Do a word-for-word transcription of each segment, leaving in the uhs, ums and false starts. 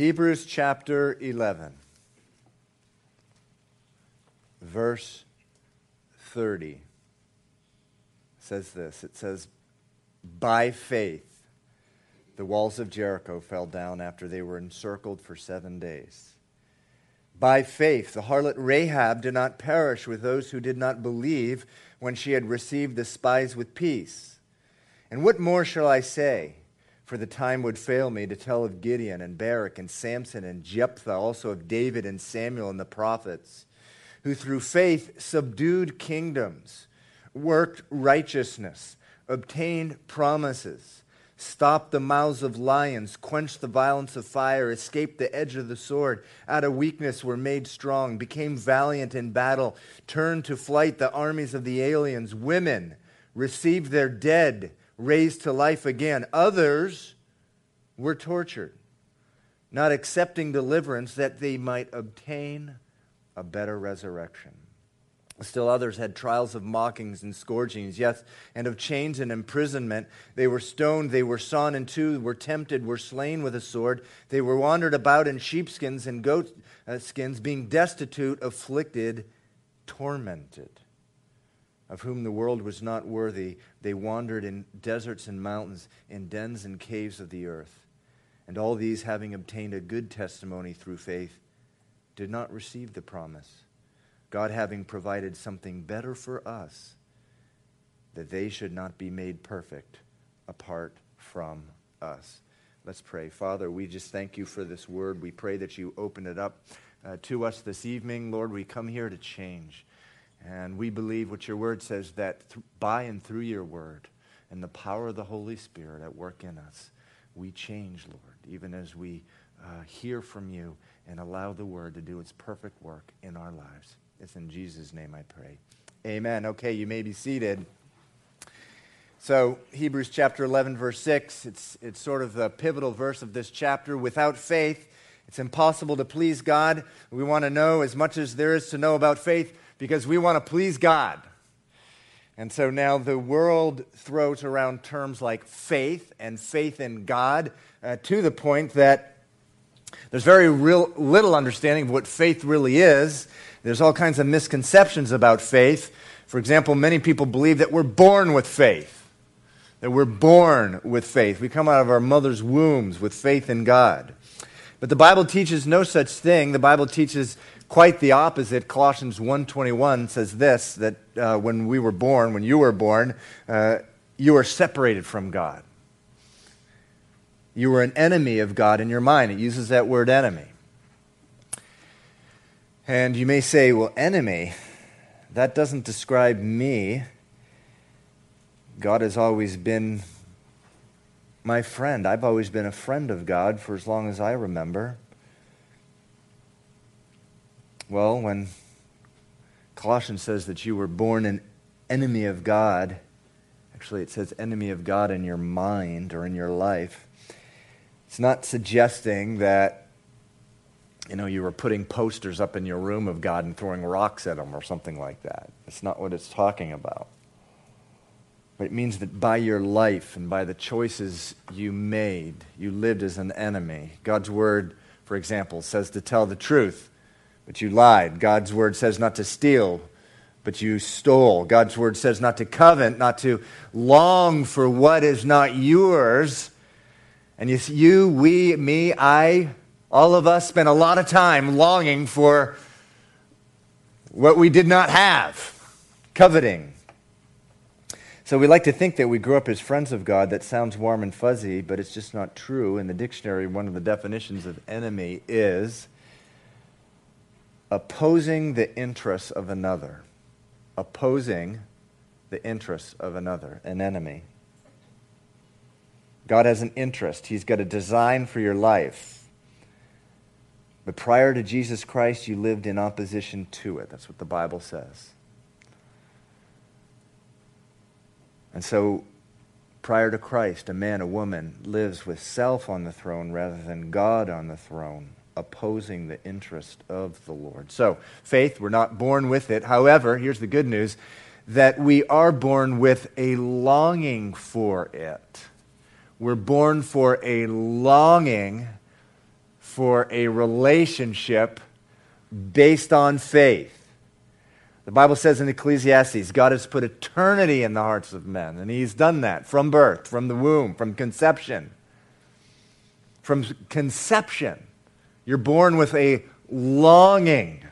Hebrews chapter eleven, verse thirty, it says this. It says, by faith, the walls of Jericho fell down after they were encircled for seven days. By faith, the harlot Rahab did not perish with those who did not believe when she had received the spies with peace. And what more shall I say? For the time would fail me to tell of Gideon and Barak and Samson and Jephthah, also of David and Samuel and the prophets, who through faith subdued kingdoms, worked righteousness, obtained promises, stopped the mouths of lions, quenched the violence of fire, escaped the edge of the sword, out of weakness were made strong, became valiant in battle, turned to flight the armies of the aliens, women received their dead, raised to life again. Others were tortured, not accepting deliverance that they might obtain a better resurrection. Still others had trials of mockings and scourgings, yes, and of chains and imprisonment. They were stoned, they were sawn in two, were tempted, were slain with a sword. They were wandered about in sheepskins and goat skins, being destitute, afflicted, tormented, of whom the world was not worthy. They wandered in deserts and mountains, in dens and caves of the earth. And all these, having obtained a good testimony through faith, did not receive the promise, God having provided something better for us, that they should not be made perfect apart from us. Let's pray. Father, we just thank you for this word. We pray that you open it up uh, to us this evening. Lord, we come here to change. And we believe what your word says, that th- by and through your word and the power of the Holy Spirit at work in us, we change, Lord, even as we uh, hear from you and allow the word to do its perfect work in our lives. It's in Jesus' name I pray. Amen. Okay, you may be seated. So Hebrews chapter eleven, verse six, it's, it's sort of the pivotal verse of this chapter. Without faith, it's impossible to please God. We want to know as much as there is to know about faith, because we want to please God. And so now the world throws around terms like faith and faith in God uh, to the point that there's very real, little understanding of what faith really is. There's all kinds of misconceptions about faith. For example, many people believe that we're born with faith, that we're born with faith. We come out of our mother's wombs with faith in God. But the Bible teaches no such thing. The Bible teaches quite the opposite. Colossians one twenty-one says this, that uh, when we were born, when you were born, uh, you were separated from God. You were an enemy of God in your mind. It uses that word enemy. And you may say, well, enemy, that doesn't describe me. God has always been my friend. I've always been a friend of God for as long as I remember. Well, when Colossians says that you were born an enemy of God, actually it says enemy of God in your mind or in your life, it's not suggesting that, you know, you were putting posters up in your room of God and throwing rocks at them or something like that. That's not what it's talking about. But it means that by your life and by the choices you made, you lived as an enemy. God's word, for example, says to tell the truth, but you lied. God's word says not to steal, but you stole. God's word says not to covet, not to long for what is not yours. And you, you, we, me, I, all of us spend a lot of time longing for what we did not have, coveting. So we like to think that we grew up as friends of God. That sounds warm and fuzzy, but it's just not true. In the dictionary, one of the definitions of enemy is opposing the interests of another, opposing the interests of another, an enemy. God has an interest. He's got a design for your life. But prior to Jesus Christ, you lived in opposition to it. That's what the Bible says. And so prior to Christ, a man, a woman lives with self on the throne rather than God on the throne, opposing the interest of the Lord. So, faith, we're not born with it. However, here's the good news, that we are born with a longing for it. We're born for a longing for a relationship based on faith. The Bible says in Ecclesiastes, God has put eternity in the hearts of men, and he's done that from birth, from the womb, from conception. From conception, you're born with a longing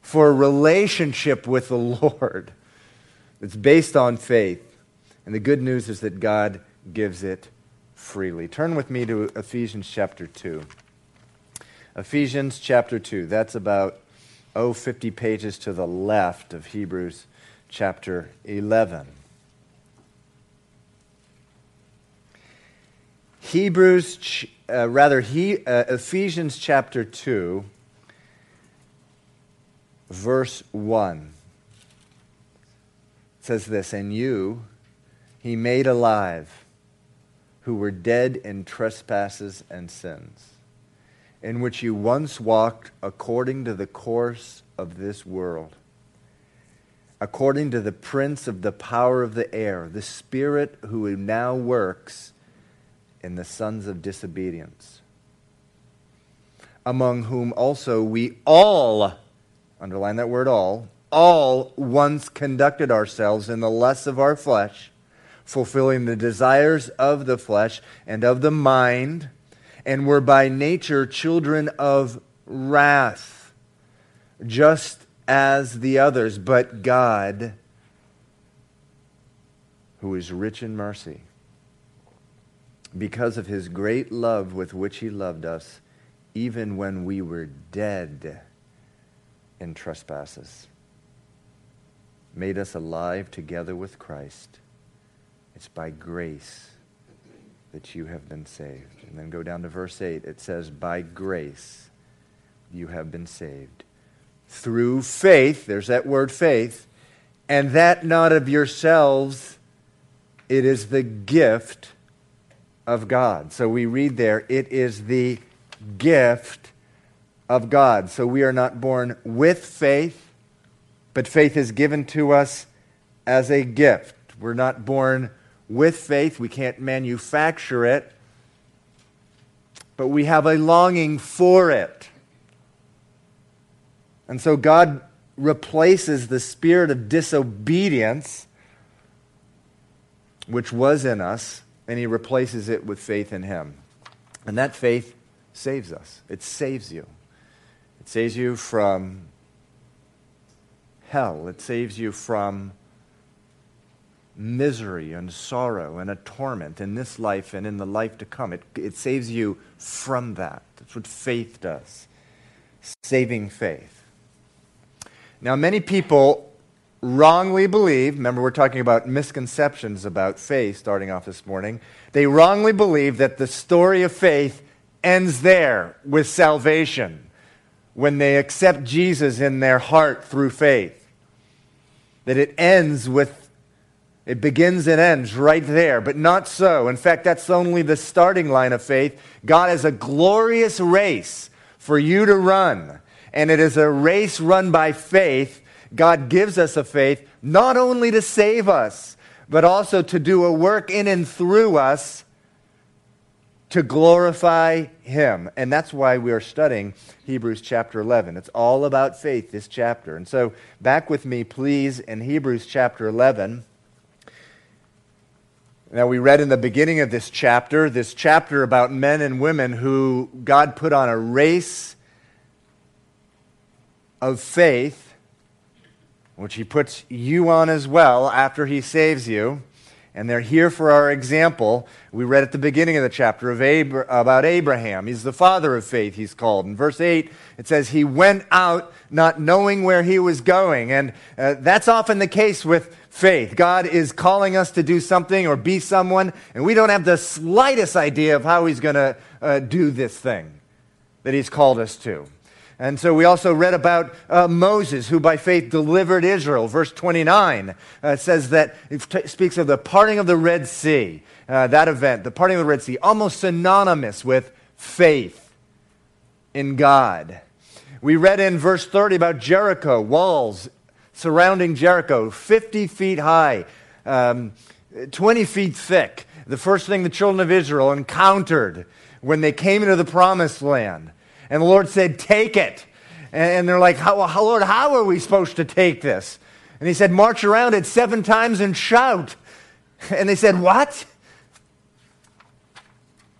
for a relationship with the Lord. It's based on faith, and the good news is that God gives it freely. Turn with me to Ephesians chapter two. Ephesians chapter two, that's about Oh, fifty pages to the left of Hebrews chapter eleven. Hebrews, uh, rather, he, uh, Ephesians chapter two, verse one. It says this, "And you he made alive, who were dead in trespasses and sins, in which you once walked according to the course of this world, according to the prince of the power of the air, the spirit who now works in the sons of disobedience, among whom also we all," underline that word all, "all once conducted ourselves in the lusts of our flesh, fulfilling the desires of the flesh and of the mind, and were by nature children of wrath, just as the others. But God, who is rich in mercy, because of his great love with which he loved us, even when we were dead in trespasses, made us alive together with Christ. It's by grace that you have been saved." And then go down to verse eight. It says, "By grace you have been saved, through faith," there's that word faith, "and that not of yourselves, it is the gift of God." So we read there, it is the gift of God. So we are not born with faith, but faith is given to us as a gift. We're not born with faith, we can't manufacture it, but we have a longing for it. And so God replaces the spirit of disobedience, which was in us, and he replaces it with faith in him. And that faith saves us. It saves you. It saves you from hell. It saves you from misery and sorrow and a torment in this life and in the life to come. It, it saves you from that. That's what faith does. Saving faith. Now, many people wrongly believe, remember we're talking about misconceptions about faith starting off this morning, they wrongly believe that the story of faith ends there with salvation when they accept Jesus in their heart through faith. That it ends with It begins and ends right there, but not so. In fact, that's only the starting line of faith. God has a glorious race for you to run, and it is a race run by faith. God gives us a faith not only to save us, but also to do a work in and through us to glorify him. And that's why we are studying Hebrews chapter eleven. It's all about faith, this chapter. And so back with me, please, in Hebrews chapter eleven. Now, we read in the beginning of this chapter, this chapter about men and women who God put on a race of faith, which he puts you on as well after he saves you, and they're here for our example. We read at the beginning of the chapter of Abra- about Abraham. He's the father of faith, he's called. In verse eight, it says, "He went out not knowing where he was going." And uh, that's often the case with faith. God is calling us to do something or be someone, and we don't have the slightest idea of how he's going to uh, do this thing that he's called us to. And so we also read about uh, Moses, who by faith delivered Israel. Verse twenty-nine uh, says that, it t- speaks of the parting of the Red Sea, uh, that event, the parting of the Red Sea, almost synonymous with faith in God. We read in verse thirty about Jericho, walls surrounding Jericho, fifty feet high, um, twenty feet thick. The first thing the children of Israel encountered when they came into the promised land. And the Lord said, take it. And they're like, how, how, Lord, how are we supposed to take this? And he said, march around it seven times and shout. And they said, what?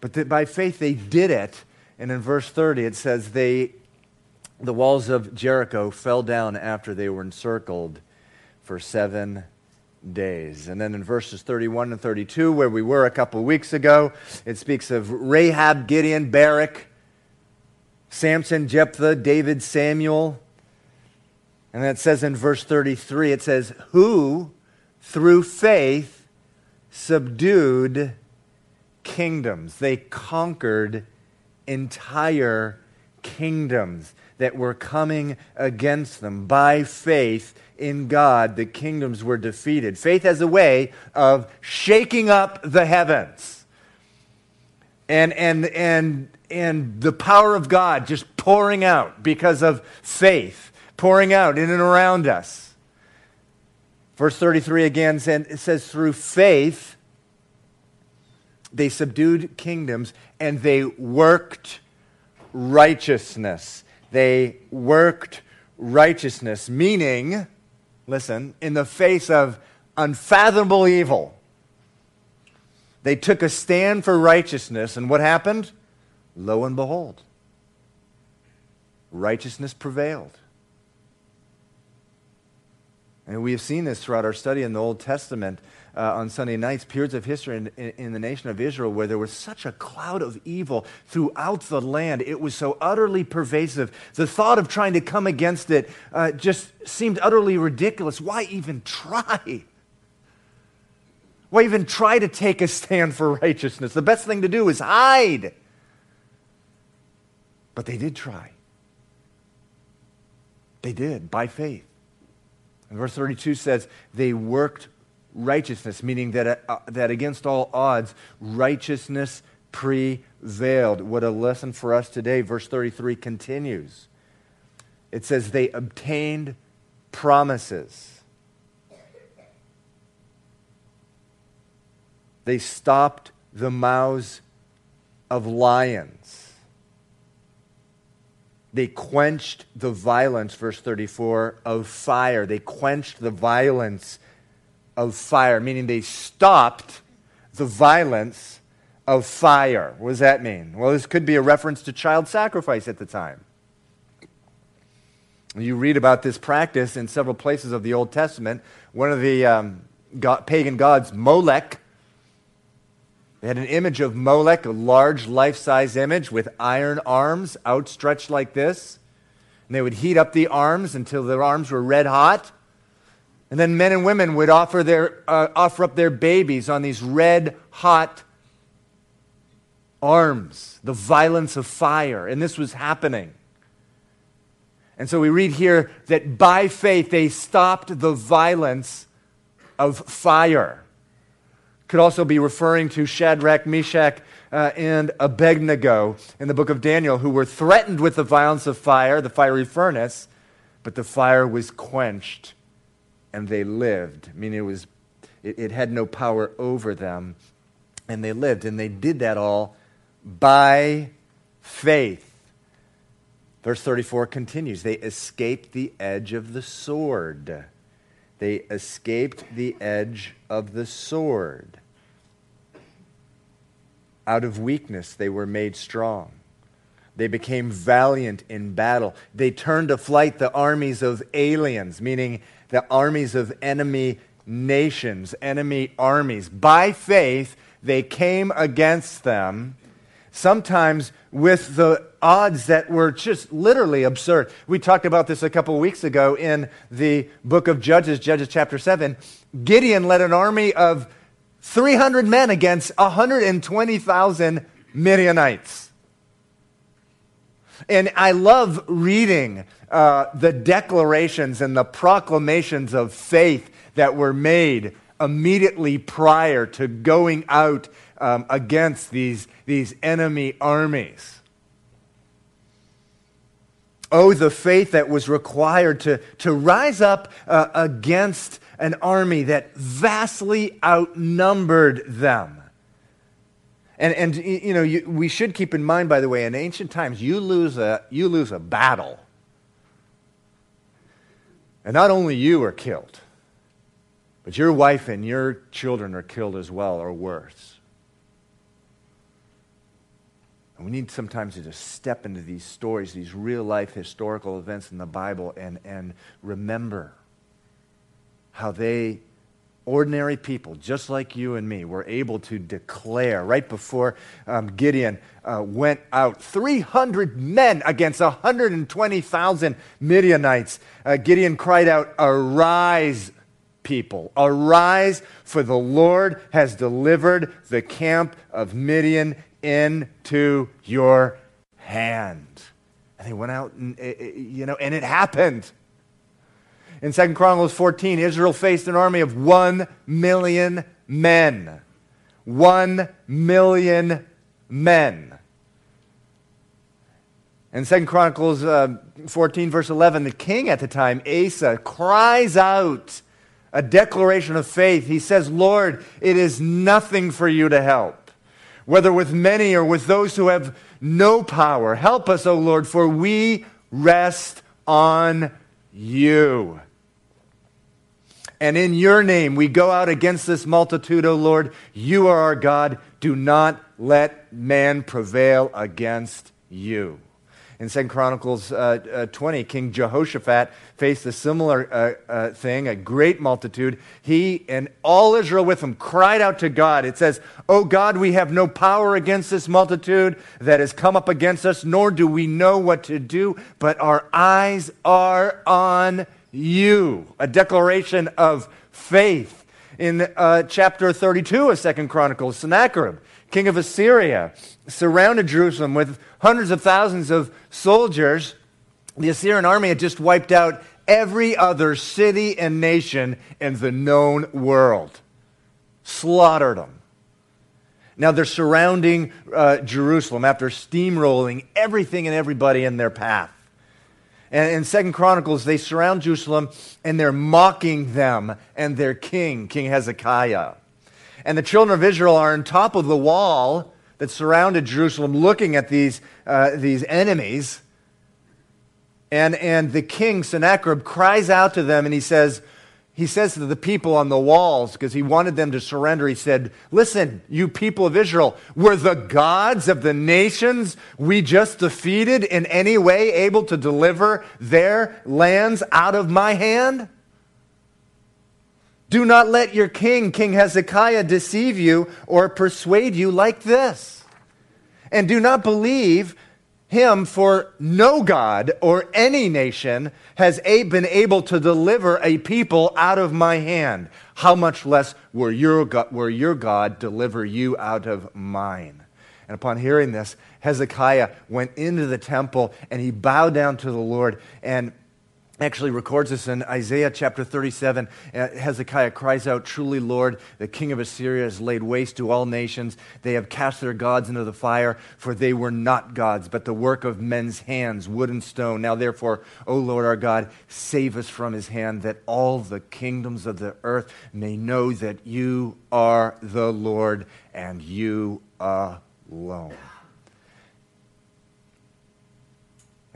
But that by faith they did it. And in verse thirty it says, they, the walls of Jericho fell down after they were encircled for seven days. And then in verses thirty-one and thirty-two, where we were a couple weeks ago, it speaks of Rahab, Gideon, Barak, Samson, Jephthah, David, Samuel. And then it says in verse thirty-three, it says, who through faith subdued kingdoms. They conquered entire kingdoms that were coming against them. By faith in God, the kingdoms were defeated. Faith has a way of shaking up the heavens. And, and, and, and the power of God just pouring out because of faith, pouring out in and around us. Verse thirty-three again, it says, through faith, they subdued kingdoms and they worked righteousness. They worked righteousness, meaning, listen, in the face of unfathomable evil, they took a stand for righteousness. And what happened? Lo and behold, righteousness prevailed. And we have seen this throughout our study in the Old Testament uh, on Sunday nights, periods of history in, in, in the nation of Israel where there was such a cloud of evil throughout the land. It was so utterly pervasive. The thought of trying to come against it uh, just seemed utterly ridiculous. Why even try? Why even try to take a stand for righteousness? The best thing to do is hide. But they did try. They did, by faith. And verse thirty-two says, they worked righteousness, meaning that, uh, that against all odds, righteousness prevailed. What a lesson for us today. Verse thirty-three continues. It says, they obtained promises. They stopped the mouths of lions. They quenched the violence, verse thirty-four, of fire. They quenched the violence of fire, meaning they stopped the violence of fire. What does that mean? Well, this could be a reference to child sacrifice at the time. You read about this practice in several places of the Old Testament. One of the um, god, pagan gods, Molech, they had an image of Molech, a large life-size image with iron arms outstretched like this. And they would heat up the arms until their arms were red hot. And then men and women would offer, their, uh, offer up their babies on these red hot arms, the violence of fire. And this was happening. And so we read here that by faith they stopped the violence of fire. Could also be referring to Shadrach, Meshach, uh, and Abednego in the book of Daniel, who were threatened with the violence of fire, the fiery furnace, but the fire was quenched and they lived. I mean, it was, it, it had no power over them, and they lived, and they did that all by faith. Verse thirty-four continues, they escaped the edge of the sword. They escaped the edge of the sword. Out of weakness, they were made strong. They became valiant in battle. They turned to flight the armies of aliens, meaning the armies of enemy nations, enemy armies. By faith, they came against them, sometimes with the odds that were just literally absurd. We talked about this a couple of weeks ago in the book of Judges, Judges chapter seven. Gideon led an army of three hundred men against one hundred twenty thousand Midianites. And I love reading uh, the declarations and the proclamations of faith that were made immediately prior to going out um, against these, these enemy armies. Oh, the faith that was required to, to rise up uh, against an army that vastly outnumbered them. And, and you know, you, we should keep in mind, by the way, in ancient times, you lose a, you lose a battle. And not only you are killed, but your wife and your children are killed as well, or worse. And we need sometimes to just step into these stories, these real-life historical events in the Bible, and, and remember how they... ordinary people, just like you and me, were able to declare right before um, Gideon uh, went out, three hundred men against one hundred twenty thousand Midianites. Uh, Gideon cried out, "Arise, people, arise, for the Lord has delivered the camp of Midian into your hand." And they went out, and, you know, and it happened. In Second Chronicles fourteen, Israel faced an army of one million men. One million men. In Second Chronicles fourteen, verse eleven, the king at the time, Asa, cries out a declaration of faith. He says, "Lord, it is nothing for you to help, whether with many or with those who have no power. Help us, O Lord, for we rest on you. And in your name we go out against this multitude, O Lord. You are our God. Do not let man prevail against you." In Second Chronicles twenty, King Jehoshaphat faced a similar uh, uh, thing, a great multitude. He and all Israel with him cried out to God. It says, "O God, we have no power against this multitude that has come up against us, nor do we know what to do, but our eyes are on you." A declaration of faith. In uh, chapter thirty-two of Second Chronicles, Sennacherib, king of Assyria, surrounded Jerusalem with hundreds of thousands of soldiers. The Assyrian army had just wiped out every other city and nation in the known world. Slaughtered them. Now they're surrounding uh, Jerusalem after steamrolling everything and everybody in their path. And in Second Chronicles, they surround Jerusalem and they're mocking them and their king, King Hezekiah. And the children of Israel are on top of the wall that surrounded Jerusalem looking at these, uh, these enemies. And, and the king, Sennacherib, cries out to them and he says, he says to the people on the walls, because he wanted them to surrender, he said, "Listen, you people of Israel, were the gods of the nations we just defeated in any way able to deliver their lands out of my hand? Do not let your king, King Hezekiah, deceive you or persuade you like this. And do not believe him, for no God or any nation has been able to deliver a people out of my hand. How much less will your God, will your God deliver you out of mine?" And upon hearing this, Hezekiah went into the temple and he bowed down to the Lord, and actually records this in Isaiah chapter thirty-seven. Hezekiah cries out, "Truly, Lord, the king of Assyria has laid waste to all nations. They have cast their gods into the fire, for they were not gods, but the work of men's hands, wood and stone. Now therefore, O Lord our God, save us from his hand, that all the kingdoms of the earth may know that you are the Lord and you alone."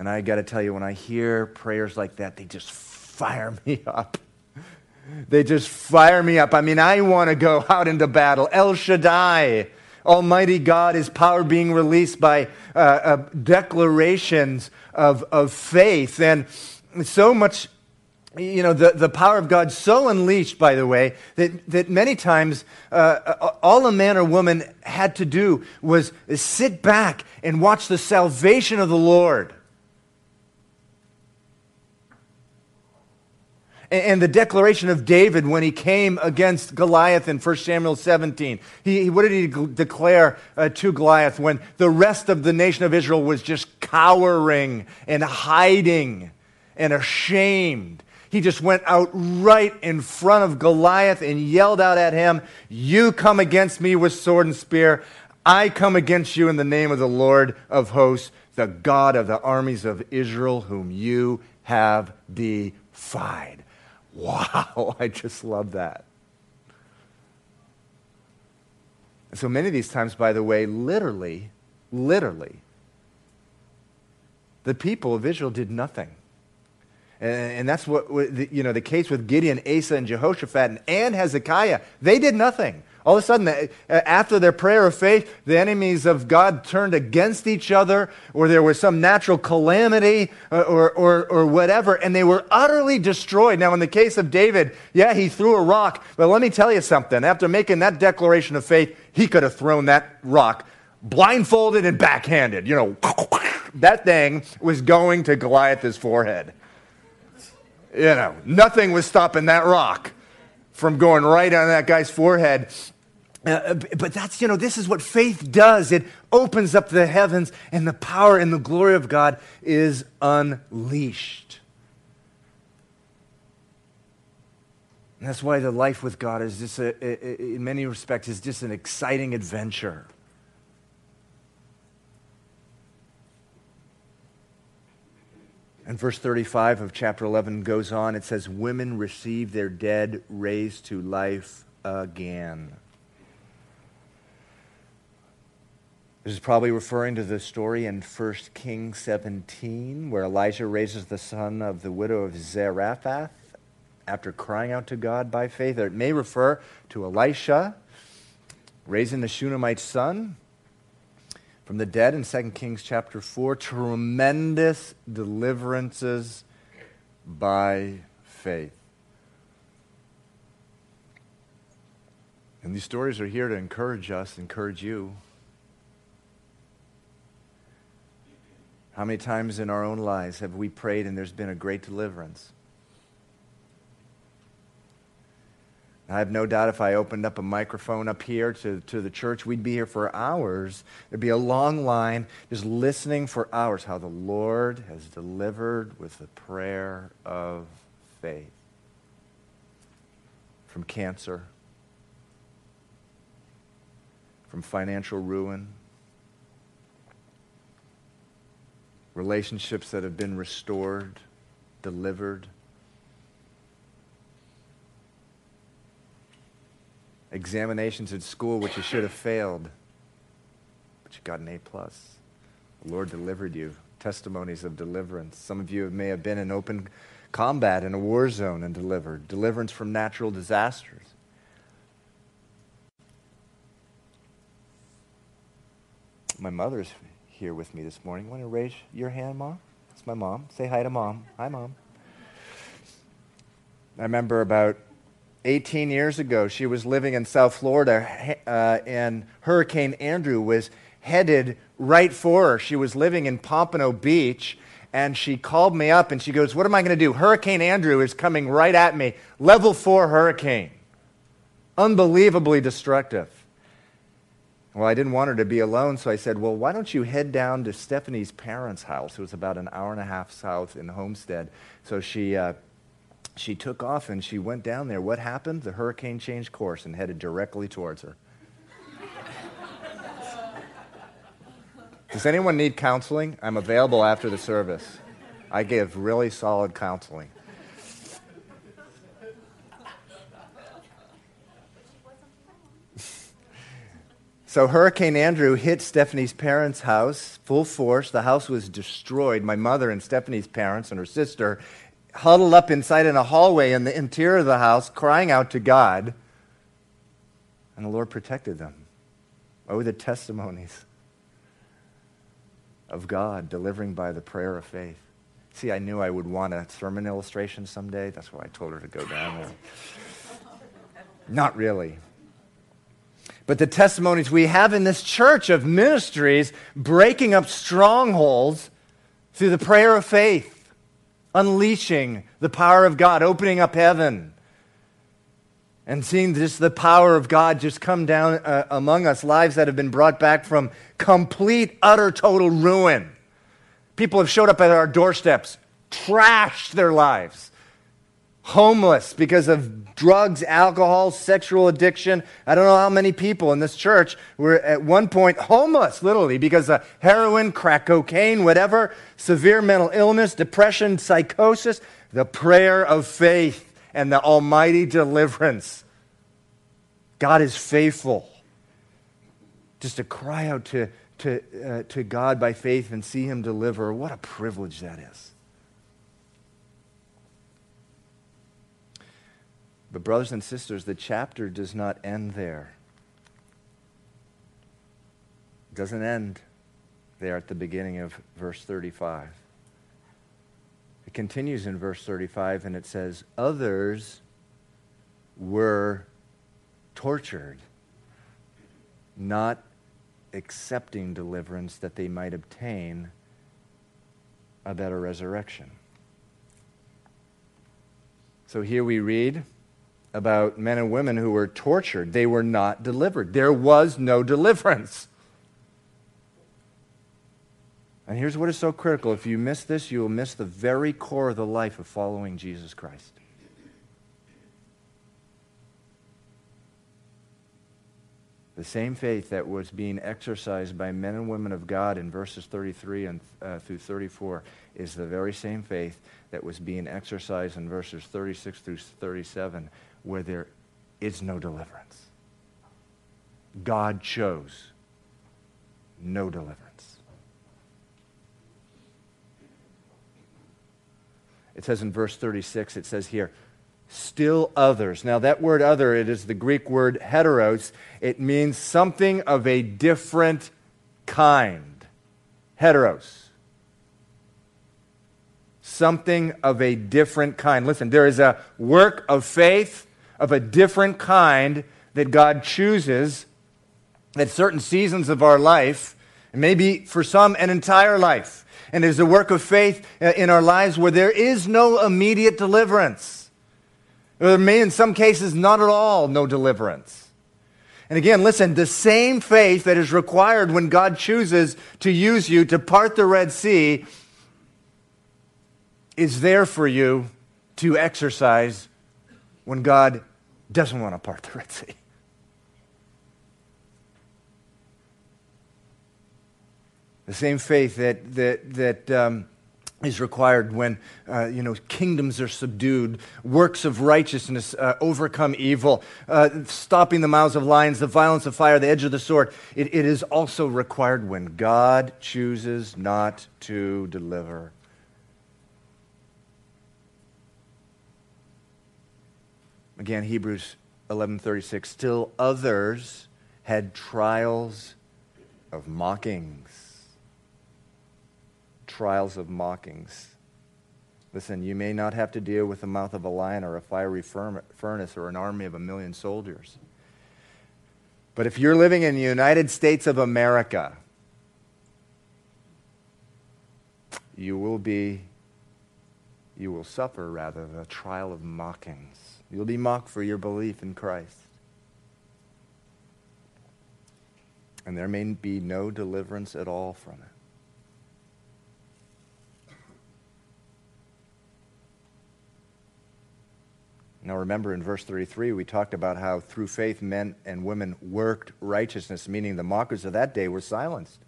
And I got to tell you, when I hear prayers like that, they just fire me up. They just fire me up. I mean, I want to go out into battle. El Shaddai, Almighty God, his power being released by uh, uh, declarations of, of faith. And so much, you know, the, the power of God so unleashed, by the way, that, that many times uh, all a man or woman had to do was sit back and watch the salvation of the Lord. And the declaration of David when he came against Goliath in First Samuel seventeen. He, what did he declare uh, to Goliath when the rest of the nation of Israel was just cowering and hiding and ashamed? He just went out right in front of Goliath and yelled out at him, "You come against me with sword and spear. I come against you in the name of the Lord of hosts, the God of the armies of Israel, whom you have defied." Wow, I just love that. And so many of these times, by the way, literally, literally, the people of Israel did nothing. And, and that's what, you know, the case with Gideon, Asa, and Jehoshaphat, and, and Hezekiah. They did nothing. All of a sudden, after their prayer of faith, the enemies of God turned against each other, or there was some natural calamity, or, or, or whatever, and they were utterly destroyed. Now, in the case of David, yeah, he threw a rock, but let me tell you something. After making that declaration of faith, he could have thrown that rock blindfolded and backhanded. You know, that thing was going to Goliath's forehead. You know, nothing was stopping that rock from going right on that guy's forehead. Uh, but that's, you know, this is what faith does. It opens up the heavens, and the power and the glory of God is unleashed. And that's why the life with God is just, a, a, a, in many respects, is just an exciting adventure. And verse thirty-five of chapter eleven goes on. It says, women receive their dead raised to life again. This is probably referring to the story in First Kings seventeen, where Elijah raises the son of the widow of Zarephath after crying out to God by faith. Or it may refer to Elisha raising the Shunammite's son from the dead in Second Kings chapter four, tremendous deliverances by faith. And these stories are here to encourage us, encourage you. How many times in our own lives have we prayed and there's been a great deliverance? I have no doubt if I opened up a microphone up here to, to the church, we'd be here for hours. There'd be a long line just listening for hours how the Lord has delivered with the prayer of faith from cancer, from financial ruin, relationships that have been restored, delivered, examinations at school which you should have failed, but you got an A plus. The Lord delivered you. Testimonies of deliverance. Some of you may have been in open combat in a war zone and delivered. Deliverance from natural disasters. My mother's here with me this morning. Want to raise your hand, Mom? It's my mom. Say hi to Mom. Hi, Mom. I remember about eighteen years ago, she was living in South Florida, uh, and Hurricane Andrew was headed right for her. She was living in Pompano Beach, and she called me up, and she goes, what am I going to do? Hurricane Andrew is coming right at me. Level four hurricane. Unbelievably destructive. Well, I didn't want her to be alone, so I said, well, why don't you head down to Stephanie's parents' house, who was about an hour and a half south in Homestead. So she... Uh, She took off and she went down there. What happened? The hurricane changed course and headed directly towards her. Does anyone need counseling? I'm available after the service. I give really solid counseling. So Hurricane Andrew hit Stephanie's parents' house full force. The house was destroyed. My mother and Stephanie's parents and her sister huddled up inside in a hallway in the interior of the house, crying out to God. And the Lord protected them. Oh, the testimonies of God delivering by the prayer of faith. See, I knew I would want a sermon illustration someday. That's why I told her to go down there. Not really. But the testimonies we have in this church of ministries breaking up strongholds through the prayer of faith. Unleashing the power of God, opening up heaven, and seeing just the power of God just come down uh, among us. Lives that have been brought back from complete, utter, total ruin. People have showed up at our doorsteps, trashed their lives. Homeless because of drugs, alcohol, sexual addiction. I don't know how many people in this church were at one point homeless, literally, because of heroin, crack cocaine, whatever, severe mental illness, depression, psychosis, the prayer of faith and the almighty deliverance. God is faithful. just to cry out to, to, uh, to God by faith and see him deliver, what a privilege that is. But brothers and sisters, the chapter does not end there. It doesn't end there at the beginning of verse thirty-five. It continues in verse thirty-five, and it says, others were tortured, not accepting deliverance that they might obtain a better resurrection. So here we read about men and women who were tortured. They were not delivered. There was no deliverance. And here's what is so critical. If you miss this, you will miss the very core of the life of following Jesus Christ. The same faith that was being exercised by men and women of God in verses thirty-three and uh, through thirty-four is the very same faith that was being exercised in verses thirty-six through thirty-seven, where there is no deliverance. God chose no deliverance. It says in verse thirty-six, it says here, still others. Now that word other, it is the Greek word heteros. It means something of a different kind. Heteros. Something of a different kind. Listen, there is a work of faith of a different kind that God chooses at certain seasons of our life, and maybe for some an entire life. And it is a work of faith in our lives where there is no immediate deliverance. There may, in some cases, not at all, no deliverance. And again, listen, the same faith that is required when God chooses to use you to part the Red Sea is there for you to exercise when God doesn't want to part the Red Sea. The same faith that, that, that, um, is required when, uh, you know, kingdoms are subdued, works of righteousness uh, overcome evil, uh, stopping the mouths of lions, the violence of fire, the edge of the sword. It, it is also required when God chooses not to deliver. Again, Hebrews eleven thirty-six, still others had trials of mockings. Trials of mockings. Listen, you may not have to deal with the mouth of a lion or a fiery furnace or an army of a million soldiers. But if you're living in the United States of America, you will be, you will suffer rather the trial of mockings. You'll be mocked for your belief in Christ. And there may be no deliverance at all from it. Now remember in verse thirty-three, we talked about how through faith men and women worked righteousness, meaning the mockers of that day were silenced.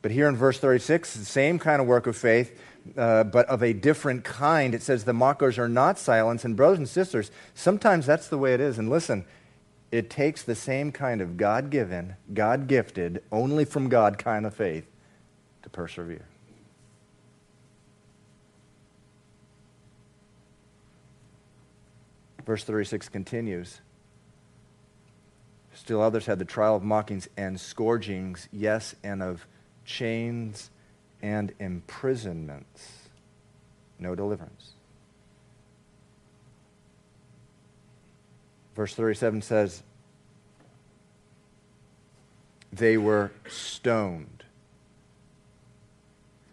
But here in verse thirty-six, the same kind of work of faith, uh, but of a different kind. It says the mockers are not silenced. And brothers and sisters, sometimes that's the way it is. And listen, it takes the same kind of God-given, God-gifted, only from God kind of faith to persevere. Verse thirty-six continues. Still others had the trial of mockings and scourgings, yes, and of chains and imprisonments. No deliverance. Verse thirty-seven says, they were stoned.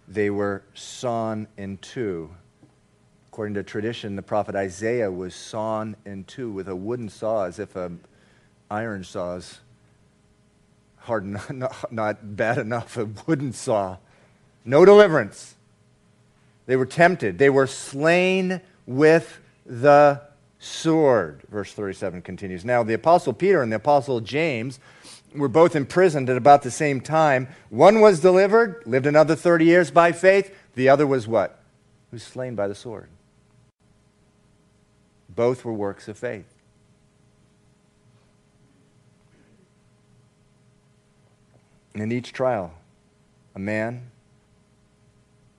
They were sawn in two. According to tradition, the prophet Isaiah was sawn in two with a wooden saw, as if an iron saw is hard enough, not, not bad enough, a wooden saw. No deliverance. They were tempted. They were slain with the sword. Verse thirty-seven continues. Now, the Apostle Peter and the Apostle James were both imprisoned at about the same time. One was delivered, lived another thirty years by faith. The other was what? Who's slain by the sword. Both were works of faith. And in each trial, a man,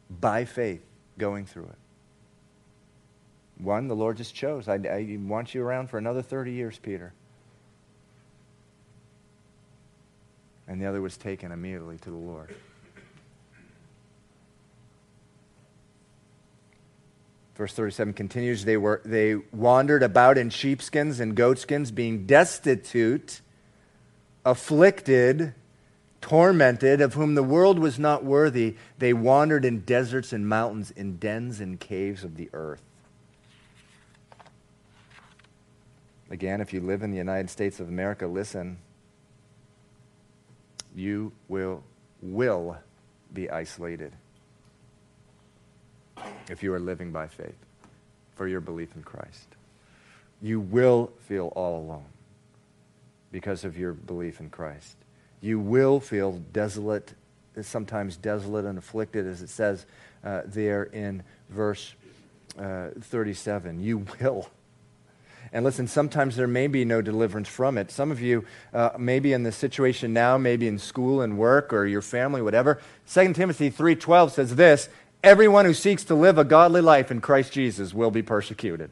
by faith, going through it. One, the Lord just chose. I, I want you around for another thirty years, Peter. And the other was taken immediately to the Lord. Verse thirty-seven continues, they were they wandered about in sheepskins and goatskins, being destitute, afflicted, tormented, of whom the world was not worthy. They wandered in deserts and mountains, in dens and caves of the earth. Again, if you live in the United States of America, listen, you will, will be isolated. If you are living by faith for your belief in Christ, you will feel all alone because of your belief in Christ. You will feel desolate, sometimes desolate and afflicted, as it says uh, there in verse uh, thirty-seven. You will. And listen, sometimes there may be no deliverance from it. Some of you uh, may be in this situation now, maybe in school and work or your family, whatever. Second Timothy three twelve says this, everyone who seeks to live a godly life in Christ Jesus will be persecuted.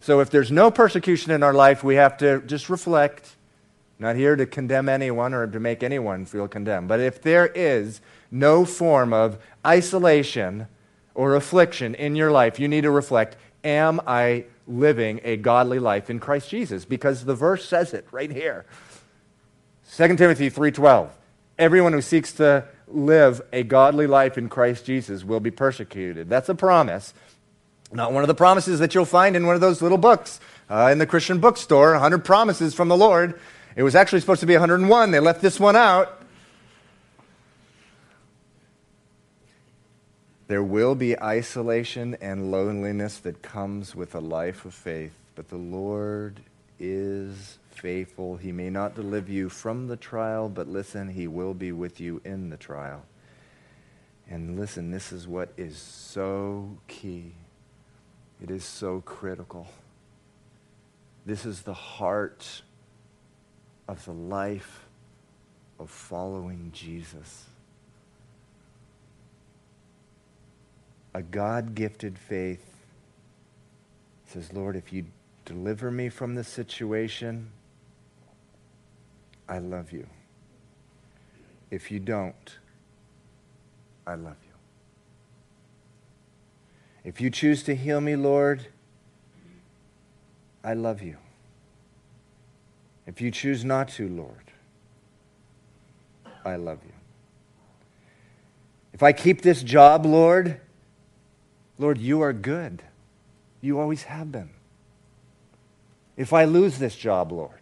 So if there's no persecution in our life, we have to just reflect. Not here to condemn anyone or to make anyone feel condemned. But if there is no form of isolation or affliction in your life, you need to reflect, am I living a godly life in Christ Jesus? Because the verse says it right here. Second Timothy three twelve. Everyone who seeks to live a godly life in Christ Jesus will be persecuted. That's a promise. Not one of the promises that you'll find in one of those little books uh, in the Christian bookstore, one hundred promises from the Lord. It was actually supposed to be one hundred one. They left this one out. There will be isolation and loneliness that comes with a life of faith, but the Lord is faithful. He may not deliver you from the trial, but listen, he will be with you in the trial. And listen, this is what is so key. It is so critical. This is the heart of the life of following Jesus. A God-gifted faith says, Lord, if you deliver me from this situation, I love you. If you don't, I love you. If you choose to heal me, Lord, I love you. If you choose not to, Lord, I love you. If I keep this job, Lord, Lord, you are good. You always have been. If I lose this job, Lord,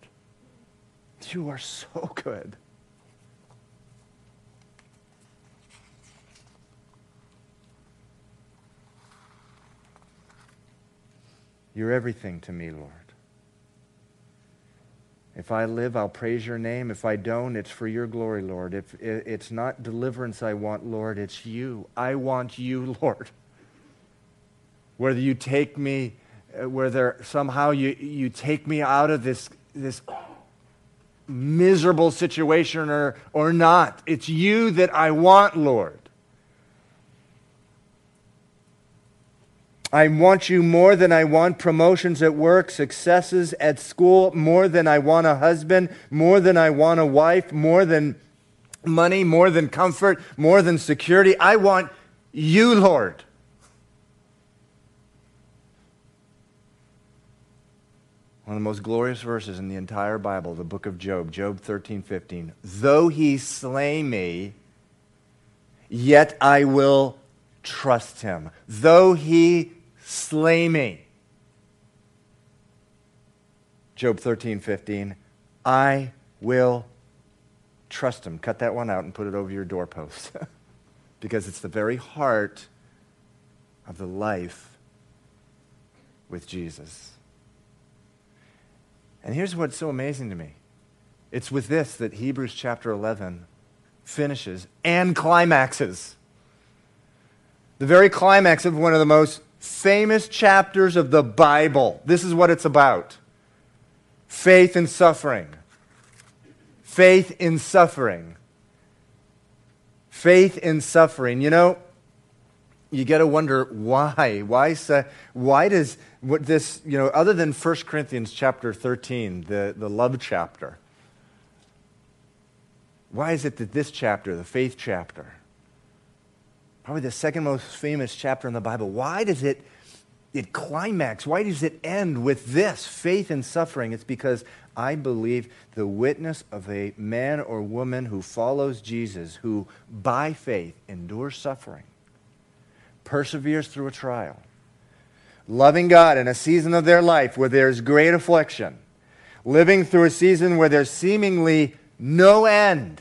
you are so good. You're everything to me, Lord. If I live, I'll praise your name. If I don't, it's for your glory, Lord. If it's not deliverance I want, Lord, it's you. I want you, Lord. Whether you take me, whether somehow you, you take me out of this, this miserable situation or, or not, it's you that I want, Lord. I want you more than I want promotions at work, successes at school, more than I want a husband, more than I want a wife, more than money, more than comfort, more than security. I want you, Lord. One of the most glorious verses in the entire Bible, the book of Job, Job thirteen fifteen. Though he slay me, yet I will trust him. Though he slay me. Job thirteen fifteen, I will trust him. Cut that one out and put it over your doorpost. Because it's the very heart of the life with Jesus. And here's what's so amazing to me. It's with this that Hebrews chapter eleven finishes and climaxes. The very climax of one of the most famous chapters of the Bible. This is what it's about. Faith and suffering. Faith in suffering. Faith in suffering. You know, you got to wonder why. Why, why does what this, you know, other than First Corinthians chapter thirteen, the, the love chapter, why is it that this chapter, the faith chapter, probably the second most famous chapter in the Bible, why does it, it climax, why does it end with this, faith in suffering? It's because I believe the witness of a man or woman who follows Jesus, who by faith endures suffering, perseveres through a trial, loving God in a season of their life where there's great affliction, living through a season where there's seemingly no end,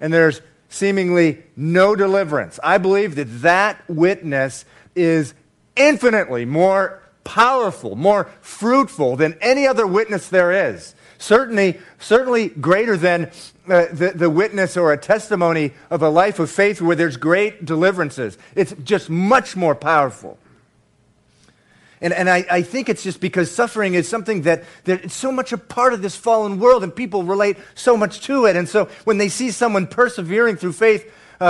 and there's seemingly no deliverance. I believe that that witness is infinitely more powerful, more fruitful than any other witness there is. Certainly, certainly greater than uh, the, the witness or a testimony of a life of faith where there's great deliverances. It's just much more powerful. And, and I, I think it's just because suffering is something that, that it's so much a part of this fallen world and people relate so much to it. And so when they see someone persevering through faith uh,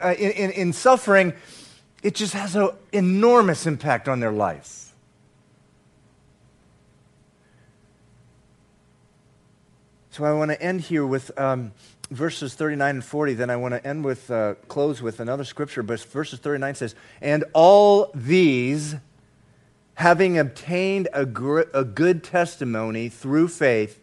uh, in, in, in suffering, it just has an enormous impact on their life. So I want to end here with um, verses thirty-nine and forty. Then I want to end with, uh, close with another scripture. But verses thirty-nine says, "And all these, having obtained a, gr- a good testimony through faith,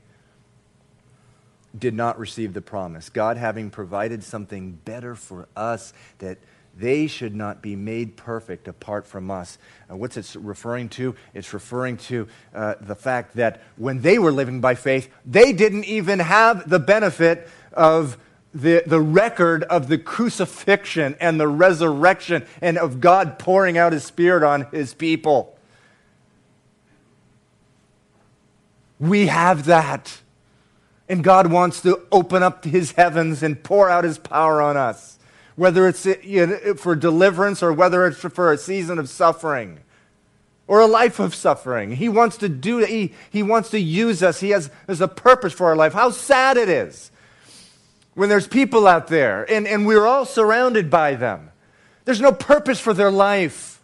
did not receive the promise. God having provided something better for us, that they should not be made perfect apart from us." Uh, what's it referring to? It's referring to uh, the fact that when they were living by faith, they didn't even have the benefit of the, the record of the crucifixion and the resurrection and of God pouring out His Spirit on His people. We have that. And God wants to open up His heavens and pour out His power on us, whether it's for deliverance or whether it's for a season of suffering or a life of suffering. He wants to do, he, he wants to use us. He has, has a purpose for our life. How sad it is when there's people out there and, and we're all surrounded by them. There's no purpose for their life.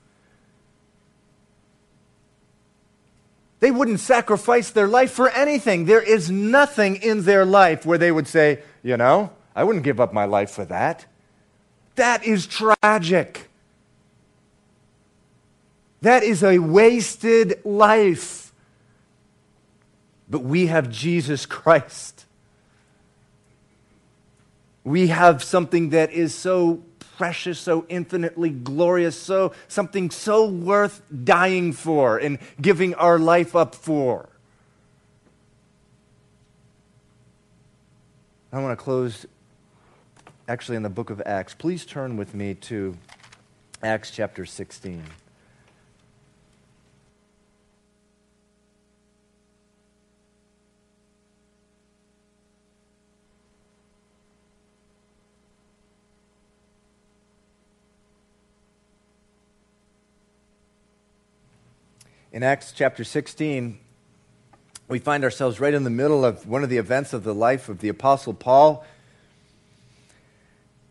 They wouldn't sacrifice their life for anything. There is nothing in their life where they would say, you know, I wouldn't give up my life for that. That is tragic. That is a wasted life. But we have Jesus Christ. We have something that is so precious, so infinitely glorious, so something so worth dying for and giving our life up for. I want to close actually in the book of Acts. Please turn with me to Acts chapter sixteen. In Acts chapter sixteen, we find ourselves right in the middle of one of the events of the life of the Apostle Paul.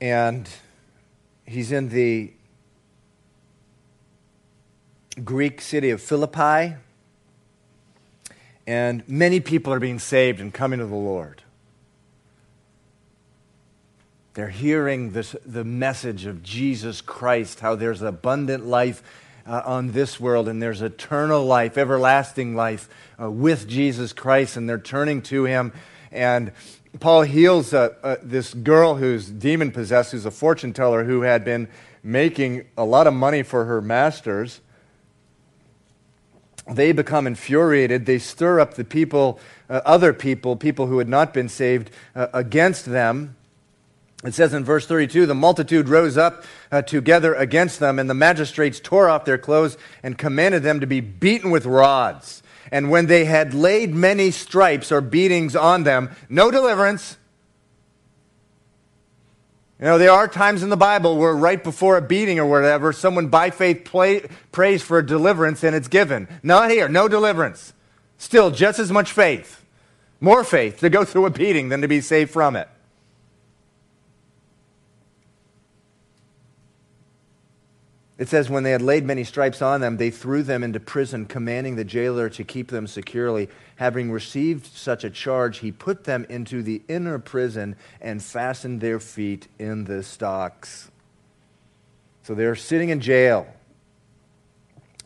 And he's in the Greek city of Philippi. And many people are being saved and coming to the Lord. They're hearing this, the message of Jesus Christ, how there's abundant life uh, on this world, and there's eternal life, everlasting life uh, with Jesus Christ, and they're turning to Him. And Paul heals uh, uh, this girl who's demon-possessed, who's a fortune teller who had been making a lot of money for her masters. They become infuriated. They stir up the people, uh, other people, people who had not been saved, uh, against them. It says in verse thirty-two, "The multitude rose up uh, together against them, and the magistrates tore off their clothes and commanded them to be beaten with rods. And when they had laid many stripes or beatings on them," no deliverance. You know, there are times in the Bible where right before a beating or whatever, someone by faith play, prays for a deliverance and it's given. Not here, no deliverance. Still just as much faith. More faith to go through a beating than to be saved from it. It says, when they had laid many stripes on them, they threw them into prison, commanding the jailer to keep them securely. Having received such a charge, he put them into the inner prison and fastened their feet in the stocks. So they're sitting in jail,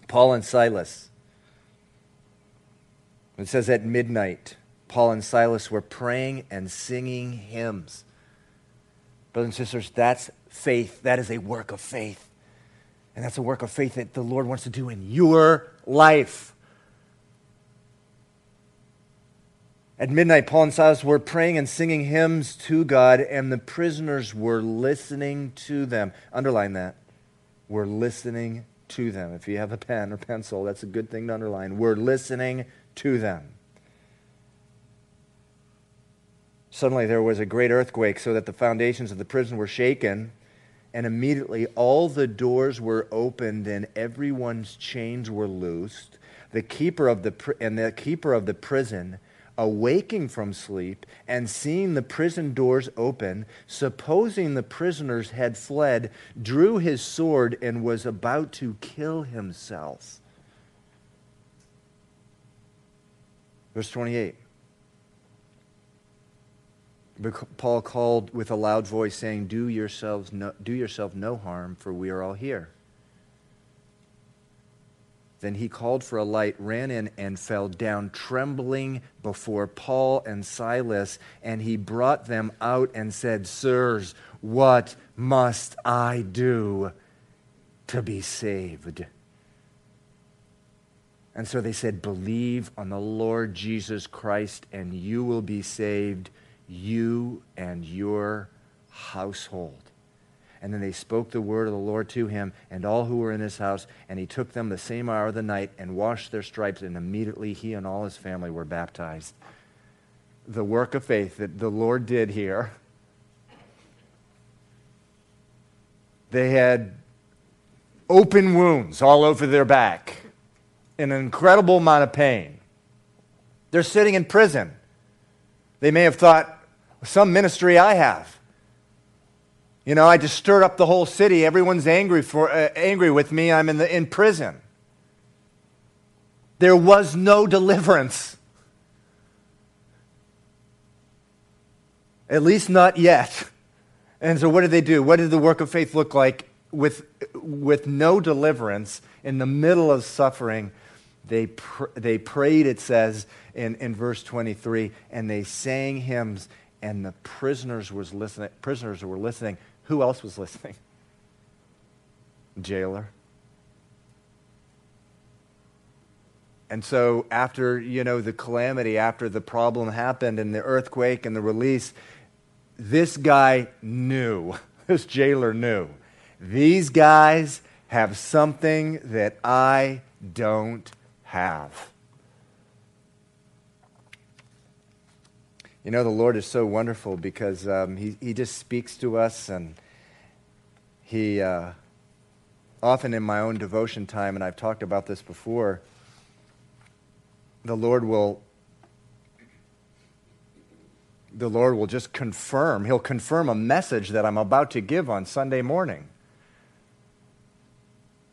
Paul and Silas. It says at midnight, Paul and Silas were praying and singing hymns. Brothers and sisters, that's faith. That is a work of faith. And that's a work of faith that the Lord wants to do in your life. At midnight, Paul and Silas were praying and singing hymns to God, and the prisoners were listening to them. Underline that. We're listening to them. If you have a pen or pencil, that's a good thing to underline. We're listening to them. Suddenly there was a great earthquake, so that the foundations of the prison were shaken. And immediately all the doors were opened and everyone's chains were loosed. The keeper of the pr- and the keeper of the prison, awaking from sleep and seeing the prison doors open, supposing the prisoners had fled, drew his sword and was about to kill himself. Verse twenty-eight. Paul called with a loud voice, saying, do yourselves no, do yourself no harm, for we are all here. Then he called for a light, ran in, and fell down trembling before Paul and Silas, and he brought them out and said, sirs, what must I do to be saved? And so they said, believe on the Lord Jesus Christ, and you will be saved, you and your household. And then they spoke the word of the Lord to him and all who were in his house, and he took them the same hour of the night and washed their stripes, and immediately he and all his family were baptized. The work of faith that the Lord did here. They had open wounds all over their back, an incredible amount of pain. They're sitting in prison. They may have thought, some ministry I have. You know, I just stirred up the whole city. Everyone's angry for uh, angry with me. I'm in the in prison. There was no deliverance. At least not yet. And so what did they do? What did the work of faith look like with with no deliverance in the middle of suffering? They pr- they prayed, it says in, in verse twenty-three, and they sang hymns, and the prisoners was listening. Prisoners were listening. Who else was listening? Jailer. And so after, you know, the calamity, after the problem happened and the earthquake and the release, this guy knew, this jailer knew, these guys have something that I don't have. You know, the Lord is so wonderful because um, he, he just speaks to us, and he uh, often in my own devotion time, and I've talked about this before, the Lord will the Lord will just confirm. He'll confirm a message that I'm about to give on Sunday morning.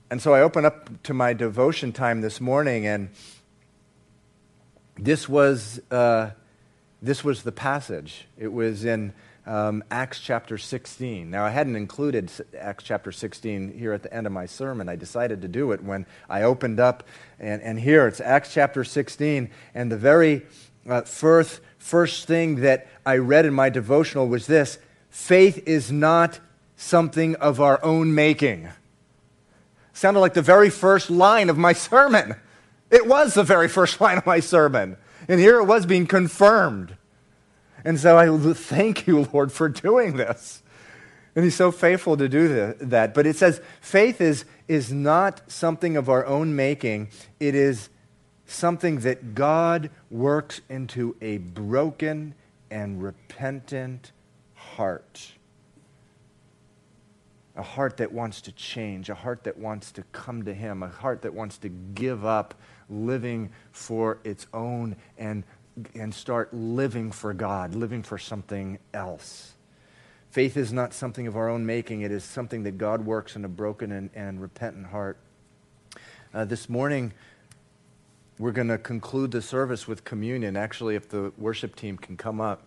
And so I opened up to my devotion time this morning, and this was uh, this was the passage. It was in um, Acts chapter sixteen. Now, I hadn't included Acts chapter sixteen here at the end of my sermon. I decided to do it when I opened up, and, and here it's Acts chapter sixteen, and the very uh, first, first thing that I read in my devotional was this: faith is not something of our own making. Sounded like the very first line of my sermon. It was the very first line of my sermon. And here it was being confirmed. And so I thank you, Lord, for doing this. And he's so faithful to do that. But it says, faith is, is not something of our own making. It is something that God works into a broken and repentant heart. A heart that wants to change, a heart that wants to come to him, a heart that wants to give up living for its own and and start living for God, living for something else. Faith is not something of our own making. It is something that God works in a broken and, and repentant heart. Uh, this morning, we're going to conclude the service with communion. Actually, if the worship team can come up,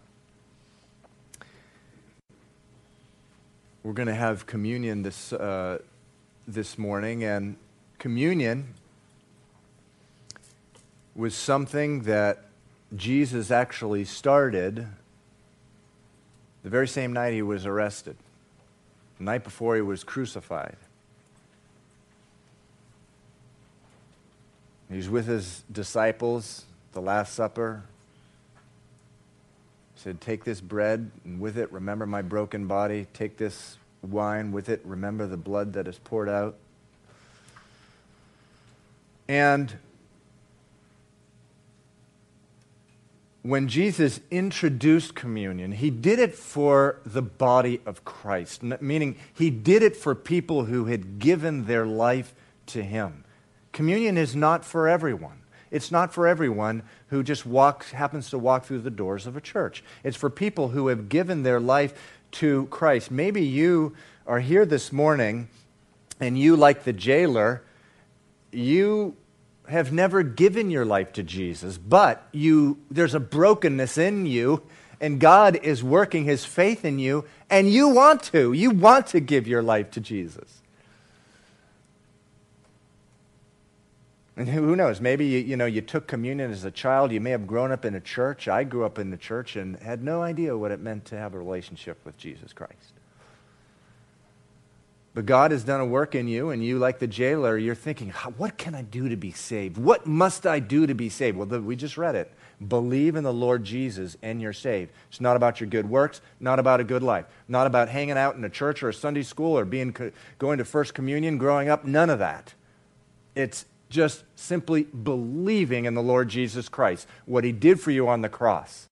we're going to have communion this uh, this morning. And communion was something that Jesus actually started the very same night he was arrested, the night before he was crucified. He's with his disciples, the Last Supper. He said, take this bread and with it remember my broken body. Take this wine with it, remember the blood that is poured out. And when Jesus introduced communion, he did it for the body of Christ, meaning he did it for people who had given their life to him. Communion is not for everyone. It's not for everyone who just walks, happens to walk through the doors of a church. It's for people who have given their life to Christ. Maybe you are here this morning and you, like the jailer, you have never given your life to Jesus, but you there's a brokenness in you and God is working his faith in you and you want to. You want to give your life to Jesus. And who knows, maybe you, you know, you took communion as a child. You may have grown up in a church. I grew up in the church and had no idea what it meant to have a relationship with Jesus Christ. But God has done a work in you, and you, like the jailer, you're thinking, what can I do to be saved? What must I do to be saved? Well, the, we just read it. Believe in the Lord Jesus and you're saved. It's not about your good works, not about a good life, not about hanging out in a church or a Sunday school or being going to First Communion growing up, none of that. It's just simply believing in the Lord Jesus Christ, what he did for you on the cross.